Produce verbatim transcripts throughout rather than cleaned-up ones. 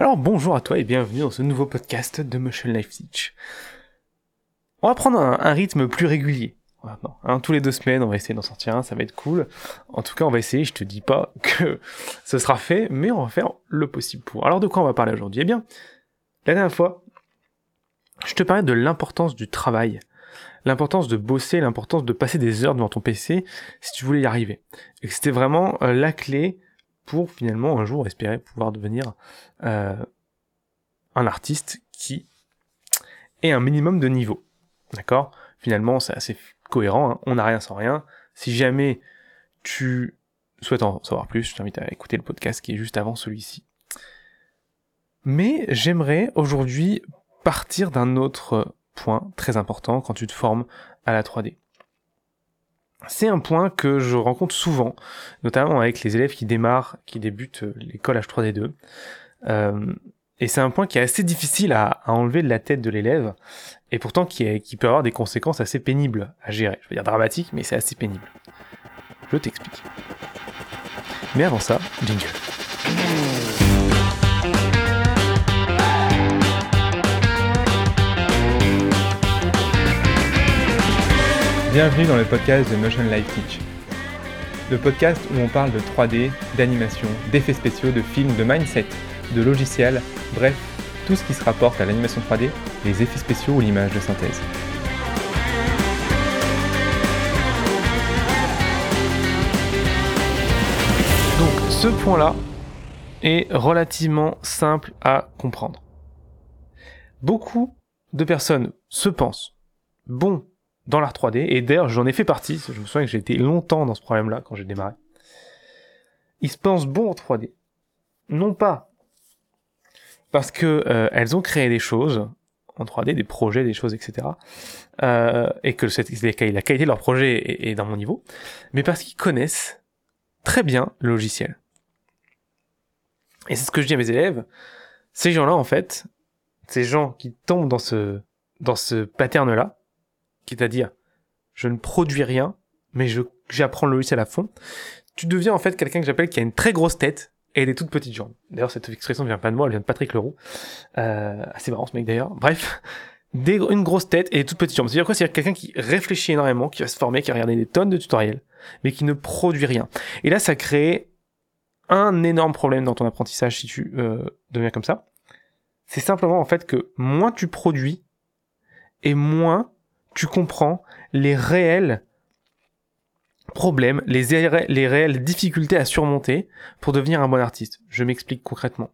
Alors bonjour à toi et bienvenue dans ce nouveau podcast de Motion Life Teach. On va prendre un, un rythme plus régulier maintenant. Hein, tous les deux semaines, on va essayer d'en sortir un, ça va être cool. En tout cas, on va essayer, je te dis pas que ce sera fait, mais on va faire le possible pour. Alors de quoi on va parler aujourd'hui ? Eh bien, la dernière fois, je te parlais de l'importance du travail, l'importance de bosser, l'importance de passer des heures devant ton P C si tu voulais y arriver. Et que c'était vraiment la clé pour finalement un jour espérer pouvoir devenir euh, un artiste qui ait un minimum de niveau. D'accord ? Finalement, c'est assez cohérent, hein. On n'a rien sans rien. Si jamais tu souhaites en savoir plus, je t'invite à écouter le podcast qui est juste avant celui-ci. Mais j'aimerais aujourd'hui partir d'un autre point très important quand tu te formes à la trois D. C'est un point que je rencontre souvent, notamment avec les élèves qui démarrent, qui débutent l'école H trois D deux. Euh, et c'est un point qui est assez difficile à, à enlever de la tête de l'élève, et pourtant qui, est, qui peut avoir des conséquences assez pénibles à gérer. Je veux dire dramatique, mais c'est assez pénible. Je t'explique. Mais avant ça, jingle. Bienvenue dans le podcast de Motion Life Teach, le podcast où on parle de trois D, d'animation, d'effets spéciaux, de films, de mindset, de logiciels, bref, tout ce qui se rapporte à l'animation trois D, les effets spéciaux ou l'image de synthèse. Donc ce point-là est relativement simple à comprendre. Beaucoup de personnes se pensent « bon ». Dans l'art trois D, et d'ailleurs j'en ai fait partie, je me souviens que j'ai été longtemps dans ce problème-là quand j'ai démarré. Ils se pensent bons en trois D. Non pas parce que euh, elles ont créé des choses en trois D, des projets, des choses, et cetera. Euh, et que cette, la qualité de leur projet est, est dans mon niveau, mais parce qu'ils connaissent très bien le logiciel. Et c'est ce que je dis à mes élèves, ces gens-là en fait, ces gens qui tombent dans ce, dans ce pattern-là, c'est-à-dire, je ne produis rien, mais je, j'apprends le logiciel à fond, tu deviens en fait quelqu'un que j'appelle qui a une très grosse tête et des toutes petites jambes. D'ailleurs, cette expression ne vient pas de moi, elle vient de Patrick Leroux. Euh, assez marrant ce mec d'ailleurs. Bref, des, une grosse tête et des toutes petites jambes. C'est-à-dire quoi ? C'est-à-dire quelqu'un qui réfléchit énormément, qui va se former, qui va regarder des tonnes de tutoriels, mais qui ne produit rien. Et là, ça crée un énorme problème dans ton apprentissage si tu euh, deviens comme ça. C'est simplement en fait que moins tu produis et moins tu comprends les réels problèmes, les, ré- les réelles difficultés à surmonter pour devenir un bon artiste. Je m'explique concrètement.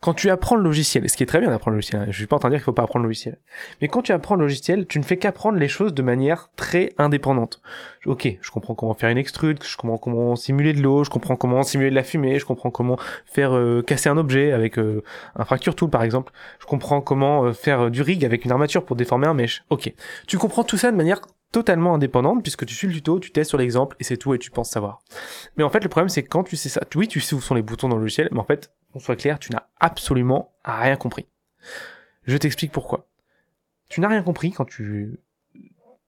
Quand tu apprends le logiciel, ce qui est très bien d'apprendre le logiciel, hein, je ne suis pas en train de dire qu'il ne faut pas apprendre le logiciel, mais quand tu apprends le logiciel, tu ne fais qu'apprendre les choses de manière très indépendante. Ok, je comprends comment faire une extrude, je comprends comment simuler de l'eau, je comprends comment simuler de la fumée, je comprends comment faire euh, casser un objet avec euh, un fracture tool par exemple, je comprends comment euh, faire euh, du rig avec une armature pour déformer un mesh. Ok, tu comprends tout ça de manière totalement indépendante puisque tu suis le tuto, tu testes sur l'exemple et c'est tout et tu penses savoir. Mais en fait le problème c'est que quand tu sais ça, oui tu sais où sont les boutons dans le logiciel, mais en fait, qu'on soit clair, tu n'as absolument rien compris. Je t'explique pourquoi. Tu n'as rien compris quand tu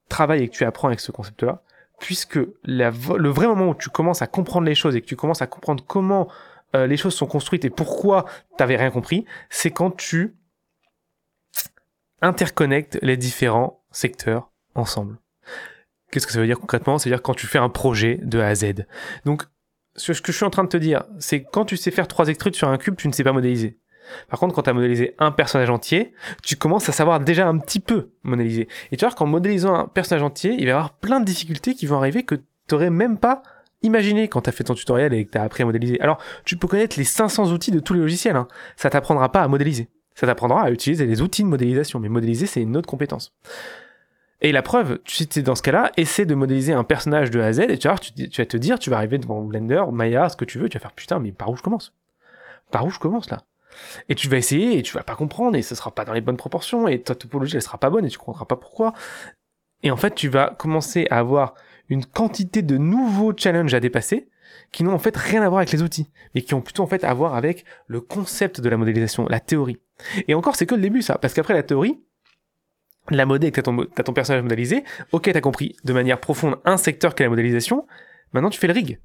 travailles et que tu apprends avec ce concept-là, puisque la, le vrai moment où tu commences à comprendre les choses et que tu commences à comprendre comment euh, les choses sont construites et pourquoi tu n'avais rien compris, c'est quand tu interconnectes les différents secteurs ensemble. Qu'est-ce que ça veut dire concrètement ? Ça veut dire quand tu fais un projet de A à Z. Donc, ce que je suis en train de te dire, c'est que quand tu sais faire trois extrudes sur un cube, tu ne sais pas modéliser. Par contre, quand tu as modélisé un personnage entier, tu commences à savoir déjà un petit peu modéliser. Et tu vas voir qu'en modélisant un personnage entier, il va y avoir plein de difficultés qui vont arriver que tu n'aurais même pas imaginé quand tu as fait ton tutoriel et que tu as appris à modéliser. Alors, tu peux connaître les cinq cents outils de tous les logiciels, hein. Ça t'apprendra pas à modéliser. Ça t'apprendra à utiliser les outils de modélisation. Mais modéliser, c'est une autre compétence. Et la preuve, si tu es dans ce cas-là, essaie de modéliser un personnage de A à Z et tu vas, voir, tu, tu vas te dire, tu vas arriver devant Blender, Maya, ce que tu veux, tu vas faire putain, mais par où je commence ? Par où je commence là ? Et tu vas essayer et tu vas pas comprendre et ce sera pas dans les bonnes proportions et ta topologie elle sera pas bonne et tu comprendras pas pourquoi. Et en fait, tu vas commencer à avoir une quantité de nouveaux challenges à dépasser qui n'ont en fait rien à voir avec les outils, mais qui ont plutôt en fait à voir avec le concept de la modélisation, la théorie. Et encore, c'est que le début ça, parce qu'après la théorie, la modé, t'as ton, t'as ton personnage modélisé, ok, t'as compris de manière profonde un secteur qu'est la modélisation, maintenant tu fais le rig.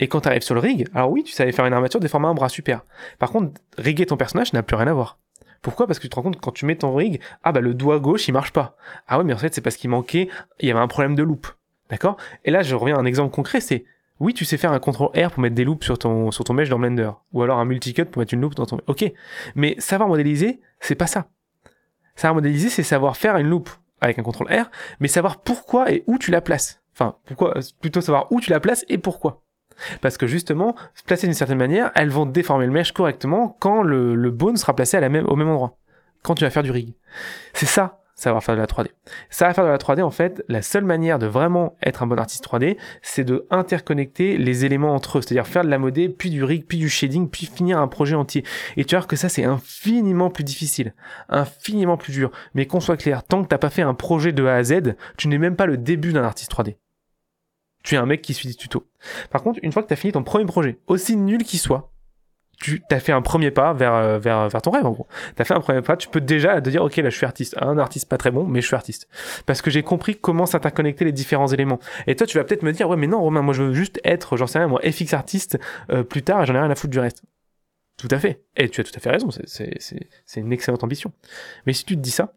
Et quand tu arrives sur le rig, alors oui, tu savais faire une armature, des formats en bras, super. Par contre, riguer ton personnage n'a plus rien à voir. Pourquoi ? Parce que tu te rends compte, quand tu mets ton rig, ah bah le doigt gauche, il marche pas. Ah oui, mais en fait, c'est parce qu'il manquait, il y avait un problème de loop. D'accord ? Et là, je reviens à un exemple concret, c'est, oui, tu sais faire un contrôle R pour mettre des loops sur ton, sur ton mesh dans Blender. Ou alors un multicut pour mettre une loop dans ton... Ok. Mais savoir modéliser, c'est pas ça. Savoir modéliser, c'est savoir faire une loop avec un contrôle R, mais savoir pourquoi et où tu la places. Enfin, pourquoi, plutôt savoir où tu la places et pourquoi. Parce que justement, placées d'une certaine manière, elles vont déformer le mesh correctement quand le, le bone sera placé à la même, au même endroit. Quand tu vas faire du rig. C'est ça, savoir faire de la trois D. Ça va faire de la trois D, en fait, la seule manière de vraiment être un bon artiste trois D, c'est de interconnecter les éléments entre eux. C'est-à-dire faire de la modée, puis du rig, puis du shading, puis finir un projet entier. Et tu vas voir que ça, c'est infiniment plus difficile. Infiniment plus dur. Mais qu'on soit clair, tant que t'as pas fait un projet de A à Z, tu n'es même pas le début d'un artiste trois D. Tu es un mec qui suit des tutos. Par contre, une fois que tu as fini ton premier projet, aussi nul qu'il soit, tu as fait un premier pas vers, vers, vers ton rêve, en gros. Tu as fait un premier pas, tu peux déjà te dire, ok, là, je suis artiste. Un artiste pas très bon, mais je suis artiste. Parce que j'ai compris comment s'interconnecter les différents éléments. Et toi, tu vas peut-être me dire, ouais, mais non, Romain, moi, je veux juste être, j'en sais rien, moi, F X artiste euh, plus tard, et j'en ai rien à foutre du reste. Tout à fait. Et tu as tout à fait raison, c'est, c'est, c'est, c'est une excellente ambition. Mais si tu te dis ça,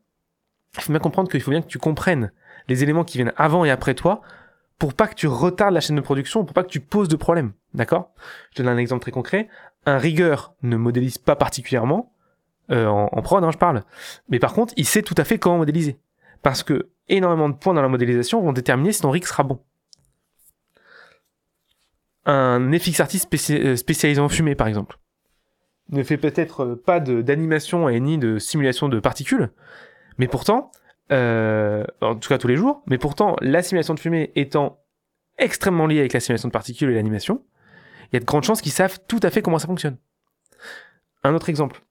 il faut bien comprendre qu'il faut bien que tu comprennes les éléments qui viennent avant et après toi, pour pas que tu retardes la chaîne de production, pour pas que tu poses de problème, d'accord ? Je te donne un exemple très concret. Un rigueur ne modélise pas particulièrement, euh, en, en prod, hein, je parle. Mais par contre, il sait tout à fait comment modéliser. Parce que énormément de points dans la modélisation vont déterminer si ton rig sera bon. Un F X artiste spéci- spécialisé en fumée, par exemple, ne fait peut-être pas de, d'animation et ni de simulation de particules, mais pourtant... Euh, en tout cas tous les jours, mais pourtant la simulation de fumée étant extrêmement liée avec la simulation de particules et l'animation, il y a de grandes chances qu'ils savent tout à fait comment ça fonctionne. Un autre exemple,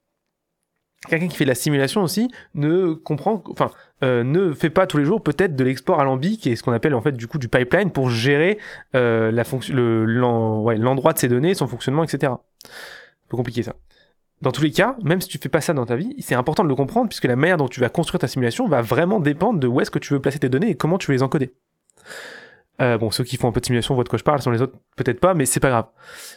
quelqu'un qui fait de la simulation aussi ne comprend, enfin euh, ne fait pas tous les jours peut-être de l'export alambic et ce qu'on appelle en fait du coup du pipeline pour gérer euh, la fonction, le, l'en, ouais, l'endroit de ces données, son fonctionnement, et cetera. Un peu compliqué ça. Dans tous les cas, même si tu fais pas ça dans ta vie, c'est important de le comprendre puisque la manière dont tu vas construire ta simulation va vraiment dépendre de où est-ce que tu veux placer tes données et comment tu veux les encoder. Euh, bon, ceux qui font un peu de simulation voient de quoi je parle, sans les autres peut-être pas, mais c'est pas grave.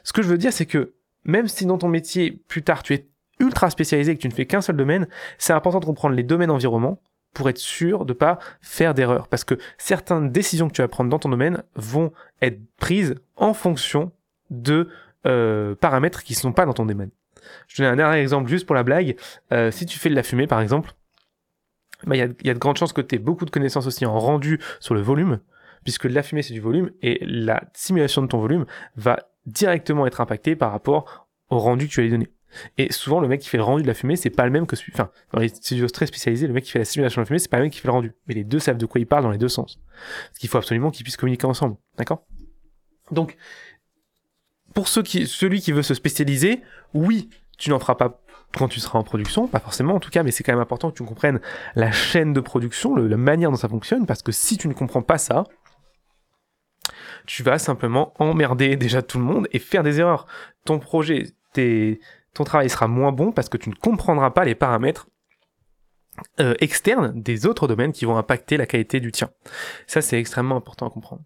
Ce que je veux dire, c'est que même si dans ton métier, plus tard, tu es ultra spécialisé et que tu ne fais qu'un seul domaine, c'est important de comprendre les domaines environnants pour être sûr de pas faire d'erreur. Parce que certaines décisions que tu vas prendre dans ton domaine vont être prises en fonction de euh, paramètres qui ne sont pas dans ton domaine. Je te donne un dernier exemple juste pour la blague. Euh, si tu fais de la fumée, par exemple, bah, y a, y a de grandes chances que tu aies beaucoup de connaissances aussi en rendu sur le volume, puisque de la fumée, c'est du volume, et la simulation de ton volume va directement être impactée par rapport au rendu que tu allais donner. Et souvent, le mec qui fait le rendu de la fumée, c'est pas le même que celui... Enfin, dans les studios très spécialisés, le mec qui fait la simulation de la fumée, c'est pas le même qui fait le rendu. Mais les deux savent de quoi ils parlent dans les deux sens. Parce qu'il faut absolument qu'ils puissent communiquer ensemble. D'accord ? Donc... Pour ceux qui, celui qui veut se spécialiser, oui, tu n'en feras pas quand tu seras en production, pas forcément en tout cas, mais c'est quand même important que tu comprennes la chaîne de production, le, la manière dont ça fonctionne, parce que si tu ne comprends pas ça, tu vas simplement emmerder déjà tout le monde et faire des erreurs. Ton projet, tes, ton travail sera moins bon parce que tu ne comprendras pas les paramètres euh, externes des autres domaines qui vont impacter la qualité du tien. Ça, c'est extrêmement important à comprendre.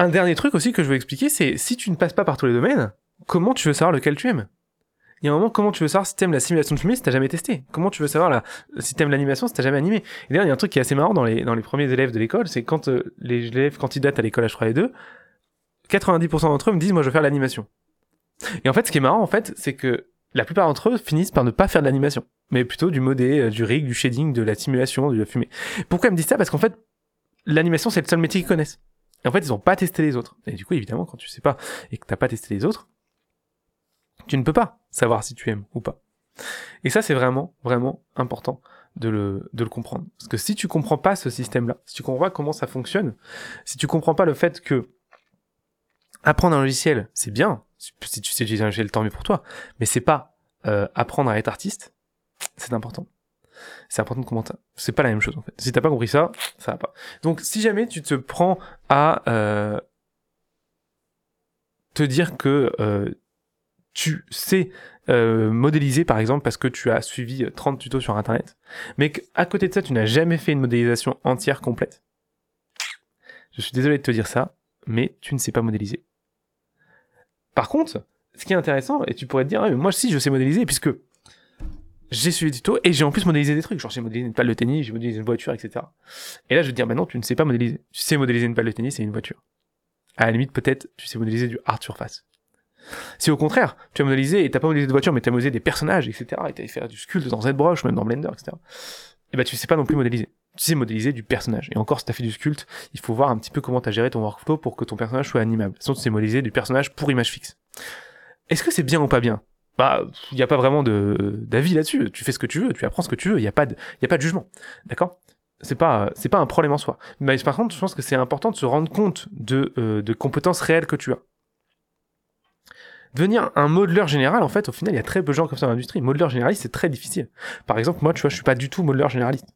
Un dernier truc aussi que je veux expliquer, c'est si tu ne passes pas par tous les domaines, comment tu veux savoir lequel tu aimes ? Il y a un moment, comment tu veux savoir si tu aimes la simulation de fumée si tu n'as jamais testé ? Comment tu veux savoir la, si tu aimes l'animation si tu n'as jamais animé ? Et d'ailleurs, il y a un truc qui est assez marrant dans les, dans les premiers élèves de l'école, c'est quand euh, les élèves candidatent à l'école H trois D deux, quatre-vingt-dix pour cent d'entre eux me disent « moi je veux faire l'animation ». Et en fait, ce qui est marrant, en fait, c'est que la plupart d'entre eux finissent par ne pas faire de l'animation, mais plutôt du modé, euh, du rig, du shading, de la simulation, de la fumée. Pourquoi ils me disent ça ? Parce qu'en fait, l'animation, c'est le seul métier qu'ils connaissent. Et en fait, ils n'ont pas testé les autres. Et du coup, évidemment, quand tu sais pas et que t'as pas testé les autres, tu ne peux pas savoir si tu aimes ou pas. Et ça, c'est vraiment, vraiment important de le, de le comprendre. Parce que si tu comprends pas ce système-là, si tu comprends pas comment ça fonctionne, si tu comprends pas le fait que apprendre un logiciel, c'est bien, si tu sais utiliser un logiciel, tant mieux pour toi, mais c'est pas euh, apprendre à être artiste, c'est important. C'est important de comprendre ça. C'est pas la même chose en fait. Si t'as pas compris ça, ça va pas. Donc si jamais tu te prends à euh, te dire que euh, tu sais euh, modéliser par exemple parce que tu as suivi trente tutos sur internet, mais qu'à côté de ça tu n'as jamais fait une modélisation entière complète, je suis désolé de te dire ça, mais tu ne sais pas modéliser. Par contre, ce qui est intéressant, et tu pourrais te dire, ah, mais moi aussi je sais modéliser, puisque j'ai suivi le tuto et j'ai en plus modélisé des trucs. Genre j'ai modélisé une balle de tennis, j'ai modélisé une voiture, et cetera. Et là je vais te dire, bah non, tu ne sais pas modéliser. Tu sais modéliser une balle de tennis et une voiture. À la limite, peut-être, tu sais modéliser du hard surface. Si au contraire, tu as modélisé et t'as pas modélisé de voiture, mais t'as modélisé des personnages, et cetera, et t'as fait du sculpte dans ZBrush, même dans Blender, et cetera, et bah tu sais pas non plus modéliser. Tu sais modéliser du personnage. Et encore, si t'as fait du sculpte, il faut voir un petit peu comment t'as géré ton workflow pour que ton personnage soit animable. Sinon, tu sais modéliser du personnage pour image fixe. Est-ce que c'est bien ou pas bien? Bah, il y a pas vraiment de d'avis là-dessus. Tu fais ce que tu veux, tu apprends ce que tu veux. Il y a pas de il y a pas de jugement, d'accord? C'est pas c'est pas un problème en soi. Mais par contre, je pense que c'est important de se rendre compte de euh, de compétences réelles que tu as. Devenir un modeleur général, en fait, au final, il y a très peu de gens comme ça dans l'industrie. Modeleur généraliste, c'est très difficile. Par exemple, moi, tu vois, je suis pas du tout modeleur généraliste.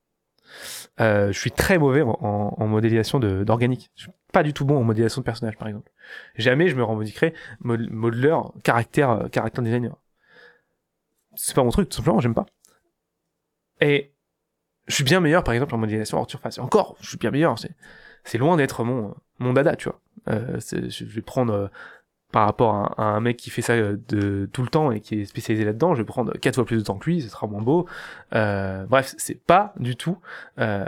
Euh, je suis très mauvais en, en, en modélisation de, d'organique. Je suis pas du tout bon en modélisation de personnages, par exemple. Jamais je me revendiquerai modeleur caractère, euh, caractère designer. C'est pas mon truc, tout simplement, j'aime pas. Et je suis bien meilleur, par exemple, en modélisation hors surface. Encore, je suis bien meilleur. C'est, c'est loin d'être mon, mon dada, tu vois. Euh, c'est, je vais prendre... Euh, par rapport à un, à un mec qui fait ça de tout le temps et qui est spécialisé là-dedans, je vais prendre quatre fois plus de temps que lui, ce sera moins beau. Euh, bref, c'est pas du tout euh,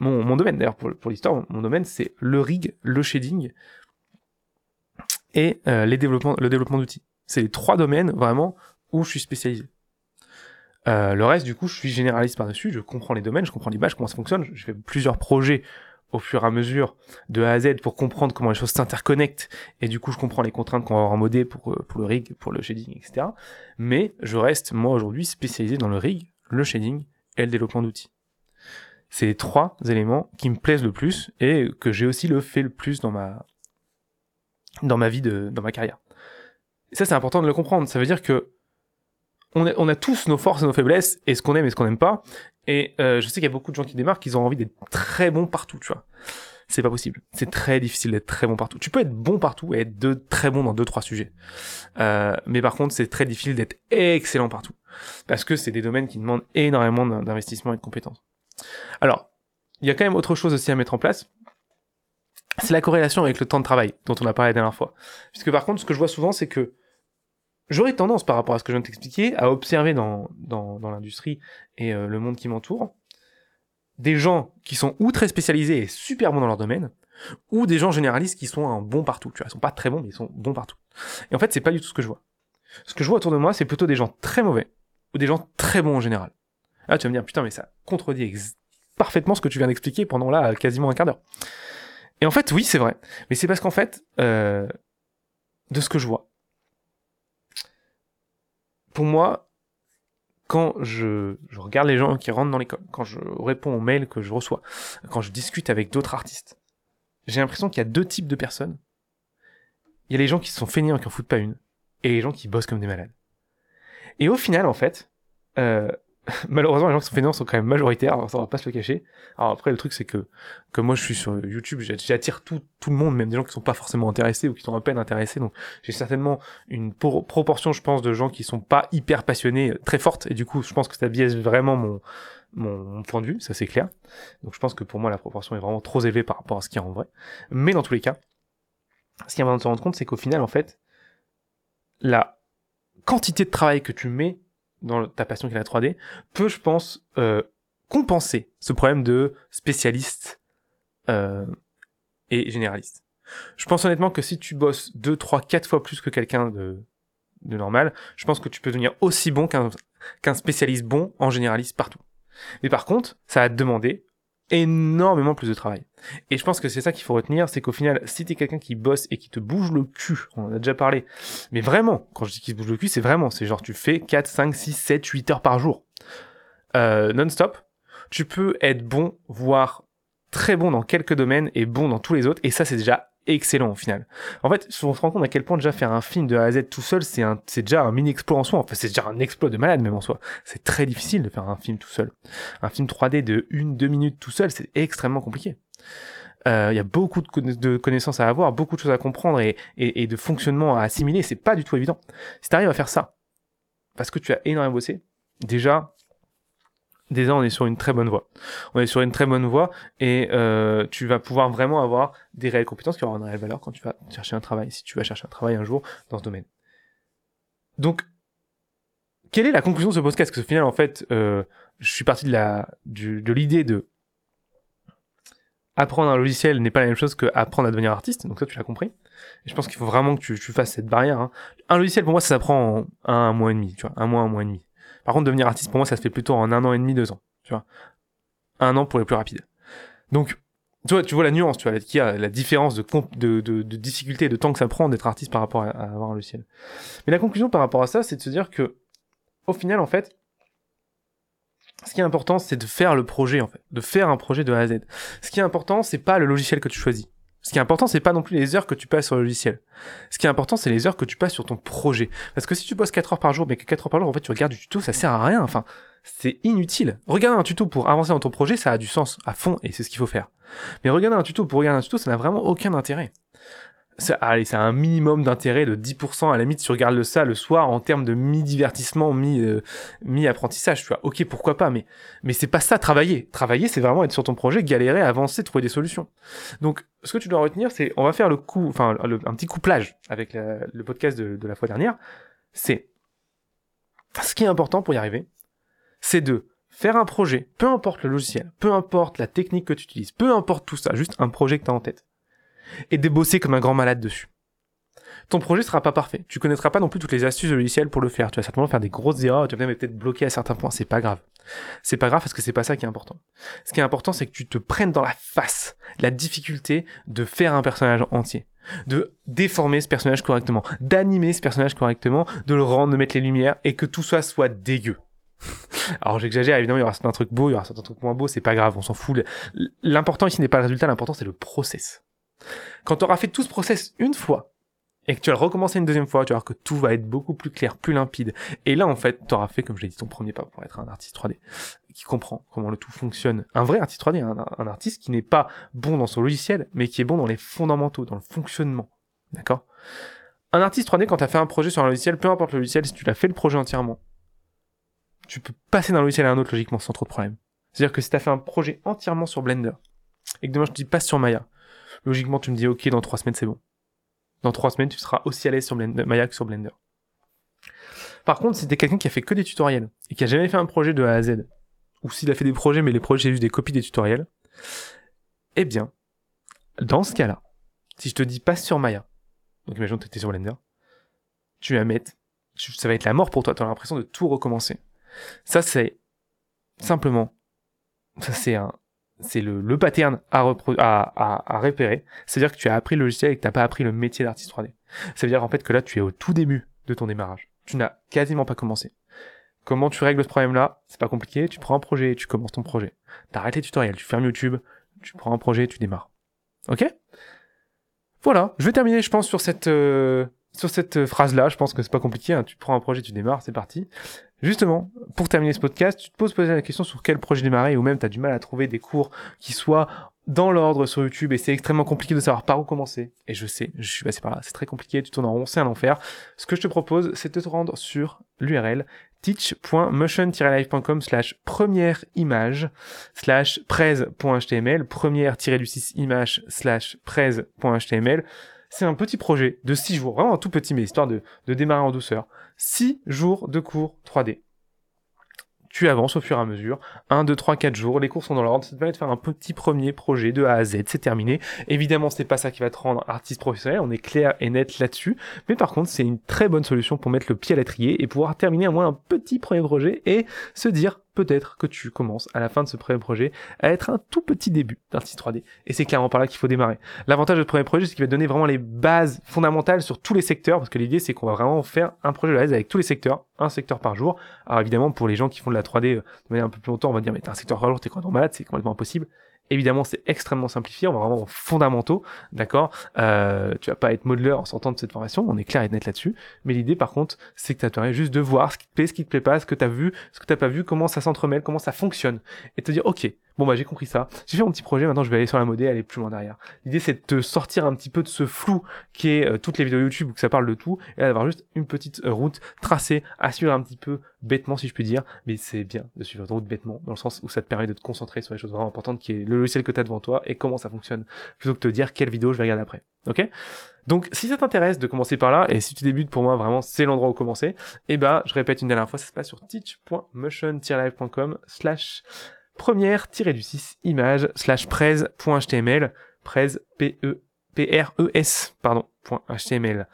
mon, mon domaine. D'ailleurs, pour, pour l'histoire, mon, mon domaine, c'est le rig, le shading et euh, les développements, le développement d'outils. C'est les trois domaines, vraiment, où je suis spécialisé. Euh, le reste, du coup, je suis généraliste par-dessus, je comprends les domaines, je comprends les badges, comment ça fonctionne, je fais plusieurs projets au fur et à mesure de A à Z pour comprendre comment les choses s'interconnectent, et du coup je comprends les contraintes qu'on va avoir en modé pour, pour le rig, pour le shading, et cetera. Mais je reste, moi aujourd'hui, spécialisé dans le rig, le shading et le développement d'outils. C'est les trois éléments qui me plaisent le plus et que j'ai aussi le fait le plus dans ma, dans ma vie, de, dans ma carrière. Et ça c'est important de le comprendre, ça veut dire que On a, on a tous nos forces et nos faiblesses, et ce qu'on aime et ce qu'on aime pas. Et euh, je sais qu'il y a beaucoup de gens qui démarquent, ils ont envie d'être très bons partout, tu vois. C'est pas possible. C'est très difficile d'être très bon partout. Tu peux être bon partout et être de, très bon dans deux, trois sujets. Euh, mais par contre, c'est très difficile d'être excellent partout. Parce que c'est des domaines qui demandent énormément d'investissement et de compétences. Alors, il y a quand même autre chose aussi à mettre en place. C'est la corrélation avec le temps de travail, dont on a parlé la dernière fois. Puisque par contre, ce que je vois souvent, c'est que j'aurais tendance, par rapport à ce que je viens de t'expliquer, à observer dans, dans, dans l'industrie et euh, le monde qui m'entoure, des gens qui sont ou très spécialisés et super bons dans leur domaine, ou des gens généralistes qui sont un bon partout. Tu vois, ils sont pas très bons, mais ils sont bons partout. Et en fait, c'est pas du tout ce que je vois. Ce que je vois autour de moi, c'est plutôt des gens très mauvais, ou des gens très bons en général. Là, tu vas me dire, putain, mais ça contredit ex- parfaitement ce que tu viens d'expliquer pendant là quasiment un quart d'heure. Et en fait, oui, c'est vrai. Mais c'est parce qu'en fait, euh, de ce que je vois, pour moi, quand je, je regarde les gens qui rentrent dans l'école, quand je réponds aux mails que je reçois, quand je discute avec d'autres artistes, j'ai l'impression qu'il y a deux types de personnes. Il y a les gens qui sont fainéants et qui en foutent pas une, et les gens qui bossent comme des malades. Et au final, en fait, euh, malheureusement, les gens qui sont fainéants sont quand même majoritaires, alors ça on va pas se le cacher. Alors après, le truc c'est que, comme moi je suis sur YouTube, j'attire tout, tout le monde, même des gens qui sont pas forcément intéressés ou qui sont à peine intéressés, donc j'ai certainement une por- proportion, je pense, de gens qui sont pas hyper passionnés, très forte, et du coup, je pense que ça biaise vraiment mon, mon, mon point de vue, ça c'est clair. Donc je pense que pour moi, la proportion est vraiment trop élevée par rapport à ce qu'il y a en vrai. Mais dans tous les cas, ce qu'il y a besoin de se rendre compte, c'est qu'au final, en fait, la quantité de travail que tu mets dans ta passion qui est la trois D, peut, je pense, euh, compenser ce problème de spécialiste euh, et généraliste. Je pense honnêtement que si tu bosses deux, trois, quatre fois plus que quelqu'un de, de normal, je pense que tu peux devenir aussi bon qu'un, qu'un spécialiste bon en généraliste partout. Mais par contre, ça va te demander énormément plus de travail. Et je pense que c'est ça qu'il faut retenir, c'est qu'au final, si t'es quelqu'un qui bosse et qui te bouge le cul, on en a déjà parlé, mais vraiment, quand je dis qu'il se bouge le cul, c'est vraiment, c'est genre tu fais quatre, cinq, six, sept, huit heures par jour, euh, non-stop, tu peux être bon, voire très bon dans quelques domaines et bon dans tous les autres, et ça c'est déjà excellent au final. En fait, on se rend compte à quel point déjà faire un film de A à Z tout seul, c'est, un, c'est déjà un mini-exploit en soi. Enfin, c'est déjà un exploit de malade même en soi. C'est très difficile de faire un film tout seul. Un film trois D de une à deux minutes tout seul, c'est extrêmement compliqué. Il euh, y a beaucoup de, conna- de connaissances à avoir, beaucoup de choses à comprendre et, et, et de fonctionnement à assimiler. C'est pas du tout évident. Si t'arrives à faire ça, parce que tu as énormément bossé, déjà, déjà on est sur une très bonne voie. On est sur une très bonne voie et euh, tu vas pouvoir vraiment avoir des réelles compétences qui auront une réelle valeur quand tu vas chercher un travail, si tu vas chercher un travail un jour dans ce domaine. Donc, quelle est la conclusion de ce podcast ? Parce que au final, en fait, euh, je suis parti de, la, du, de l'idée de apprendre un logiciel n'est pas la même chose que apprendre à devenir artiste. Donc ça, tu l'as compris. Et je pense qu'il faut vraiment que tu, tu fasses cette barrière. Hein. Un logiciel, pour moi, ça s'apprend en un mois et demi. Tu vois, un mois, un mois et demi. Par contre, devenir artiste, pour moi, ça se fait plutôt en un an et demi, deux ans. Tu vois, un an pour les plus rapides. Donc, tu vois, tu vois la nuance, tu vois, la, qui a la différence de, de, de, de difficulté et de temps que ça prend d'être artiste par rapport à, à avoir un logiciel. Mais la conclusion par rapport à ça, c'est de se dire que, au final, en fait, ce qui est important, c'est de faire le projet, en fait, de faire un projet de A à Z. Ce qui est important, c'est pas le logiciel que tu choisis. Ce qui est important, c'est pas non plus les heures que tu passes sur le logiciel. Ce qui est important, c'est les heures que tu passes sur ton projet. Parce que si tu bosses quatre heures par jour, mais que quatre heures par jour, en fait, tu regardes du tuto, ça sert à rien. Enfin, c'est inutile. Regarder un tuto pour avancer dans ton projet, ça a du sens à fond, et c'est ce qu'il faut faire. Mais regarder un tuto pour regarder un tuto, ça n'a vraiment aucun intérêt. Ça, allez, ça a un minimum d'intérêt de dix pour cent à la limite si tu regardes le ça le soir en termes de mi-divertissement, mi, euh, mi-apprentissage, tu vois. Ok, pourquoi pas, mais, mais c'est pas ça, travailler. Travailler, c'est vraiment être sur ton projet, galérer, avancer, trouver des solutions. Donc, ce que tu dois retenir, c'est, on va faire le coup, enfin, le, un petit couplage avec la, le podcast de, de la fois dernière. C'est, ce qui est important pour y arriver, c'est de faire un projet, peu importe le logiciel, peu importe la technique que tu utilises, peu importe tout ça, juste un projet que tu as en tête. Et débosser comme un grand malade dessus. Ton projet sera pas parfait. Tu connaîtras pas non plus toutes les astuces de logiciel pour le faire. Tu vas certainement faire des grosses erreurs. Tu vas même peut-être bloquer à certains points. C'est pas grave. C'est pas grave parce que c'est pas ça qui est important. Ce qui est important, c'est que tu te prennes dans la face la difficulté de faire un personnage entier, de déformer ce personnage correctement, d'animer ce personnage correctement, de le rendre, de mettre les lumières et que tout ça soit dégueu. Alors j'exagère, évidemment, il y aura certains trucs beaux, il y aura certains trucs moins beaux. C'est pas grave, on s'en fout. L'important ici n'est pas le résultat. L'important, c'est le process. Quand tu auras fait tout ce process une fois et que tu vas le recommencer une deuxième fois, tu vas voir que tout va être beaucoup plus clair, plus limpide. Et là, en fait, tu auras fait, comme je l'ai dit, ton premier pas pour être un artiste trois D qui comprend comment le tout fonctionne. Un vrai artiste trois D, un, un artiste qui n'est pas bon dans son logiciel, mais qui est bon dans les fondamentaux, dans le fonctionnement. D'accord ? Un artiste trois D, quand tu as fait un projet sur un logiciel, peu importe le logiciel, si tu l'as fait le projet entièrement, tu peux passer d'un logiciel à un autre logiquement sans trop de problème. C'est-à-dire que si tu as fait un projet entièrement sur Blender et que demain je te dis passe sur Maya, logiquement, tu me dis, ok, dans trois semaines, c'est bon. Dans trois semaines, tu seras aussi à l'aise sur Blender, Maya que sur Blender. Par contre, si t'es quelqu'un qui a fait que des tutoriels et qui a jamais fait un projet de A à Z, ou s'il a fait des projets, mais les projets, c'est juste des copies des tutoriels, eh bien, dans ce cas-là, si je te dis passe sur Maya, donc imagine que t'étais sur Blender, tu vas mettre, ça va être la mort pour toi, t'as l'impression de tout recommencer. Ça, c'est simplement, ça, c'est un, c'est le, le pattern à, repro- à, à, à repérer. C'est-à-dire que tu as appris le logiciel et que tu n'as pas appris le métier d'artiste trois D. Ça veut dire en fait que là, tu es au tout début de ton démarrage. Tu n'as quasiment pas commencé. Comment tu règles ce problème-là ? C'est pas compliqué. Tu prends un projet et tu commences ton projet. Tu arrêtes les tutoriels, tu fermes YouTube, tu prends un projet et tu démarres. Ok ? Voilà. Je vais terminer, je pense, sur cette, euh, sur cette phrase-là. Je pense que c'est pas compliqué. Hein. Tu prends un projet, tu démarres, c'est parti. Justement, pour terminer ce podcast, tu te poses poser la question sur quel projet démarrer ou même tu as du mal à trouver des cours qui soient dans l'ordre sur YouTube et c'est extrêmement compliqué de savoir par où commencer. Et je sais, je suis passé par là, c'est très compliqué, tu tournes en rond, c'est un enfer. Ce que je te propose, c'est de te rendre sur l'U R L teach.motion-live.com slash première image slash prez.html première-du-six image slash prez.html. C'est un petit projet de six jours, vraiment tout petit, mais histoire de, de démarrer en douceur. six jours de cours trois D. Tu avances au fur et à mesure. un, deux, trois, quatre jours. Les cours sont dans l'ordre. Ça te permet de faire un petit premier projet de A à Z. C'est terminé. Évidemment, c'est pas ça qui va te rendre artiste professionnel. On est clair et net là-dessus. Mais par contre, c'est une très bonne solution pour mettre le pied à l'étrier et pouvoir terminer au moins un petit premier projet et se dire peut-être que tu commences à la fin de ce premier projet à être un tout petit début d'artiste trois D. Et c'est clairement par là qu'il faut démarrer. L'avantage de ce premier projet, c'est qu'il va te donner vraiment les bases fondamentales sur tous les secteurs, parce que l'idée, c'est qu'on va vraiment faire un projet de base avec tous les secteurs, un secteur par jour. Alors évidemment, pour les gens qui font de la trois D de manière un peu plus longtemps, on va dire, mais t'as un secteur par jour, t'es complètement malade, c'est complètement impossible. Évidemment, c'est extrêmement simplifié, on va vraiment aux fondamentaux, d'accord ? Euh, tu vas pas être modeleur en sortant de cette formation, on est clair et net là-dessus, mais l'idée par contre, c'est que tu as juste de voir ce qui te plaît, ce qui te plaît pas, ce que tu as vu, ce que tu n'as pas vu, comment ça s'entremêle, comment ça fonctionne, et te dire, ok, Bon bah j'ai compris ça, j'ai fait mon petit projet, maintenant je vais aller sur la modée, aller plus loin derrière. L'idée c'est de te sortir un petit peu de ce flou qui est euh, toutes les vidéos YouTube où ça parle de tout, et d'avoir juste une petite euh, route tracée à suivre un petit peu bêtement si je puis dire, mais c'est bien de suivre une route bêtement, dans le sens où ça te permet de te concentrer sur les choses vraiment importantes qui est le logiciel que tu as devant toi et comment ça fonctionne, plutôt que de te dire quelle vidéo je vais regarder après, ok ? Donc si ça t'intéresse de commencer par là, et si tu débutes pour moi vraiment c'est l'endroit où commencer, et bah je répète une dernière fois, ça se passe sur teach.motion-live.com slash première-du-six image slash prez.html prez P-E-P-R-E-S pardon, .html.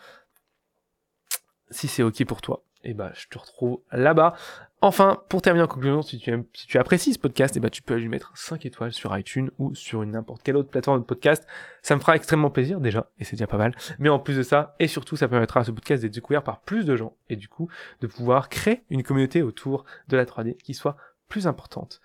Si c'est ok pour toi, et bah je te retrouve là-bas. Enfin, pour terminer en conclusion, si tu aimes, si tu apprécies ce podcast, et bah tu peux lui mettre cinq étoiles sur iTunes ou sur une n'importe quelle autre plateforme de podcast. Ça me fera extrêmement plaisir déjà, et c'est déjà pas mal. Mais en plus de ça, et surtout, ça permettra à ce podcast d'être découvert par plus de gens, et du coup, de pouvoir créer une communauté autour de la trois D qui soit plus importante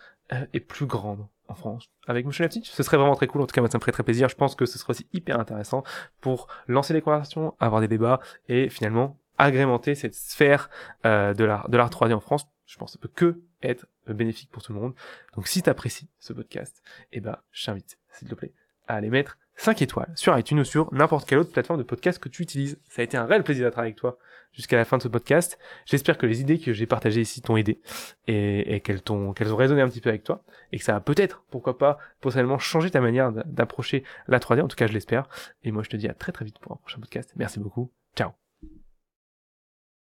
et plus grande en France avec Motion Life Teach. Ce serait vraiment très cool, en tout cas moi ça me ferait très plaisir, je pense que ce serait aussi hyper intéressant pour lancer des conversations, avoir des débats et finalement agrémenter cette sphère euh, de l'art de l'art trois D en France. Je pense que ça peut que être bénéfique pour tout le monde. Donc si t'apprécies ce podcast, eh ben je t'invite s'il te plaît à aller mettre cinq étoiles sur iTunes ou sur n'importe quelle autre plateforme de podcast que tu utilises. Ça a été un réel plaisir d'être avec toi jusqu'à la fin de ce podcast. J'espère que les idées que j'ai partagées ici t'ont aidé et, et qu'elles t'ont, qu'elles ont résonné un petit peu avec toi et que ça va peut-être, pourquoi pas, potentiellement changer ta manière d'approcher la trois D. En tout cas, je l'espère. Et moi, je te dis à très très vite pour un prochain podcast. Merci beaucoup. Ciao.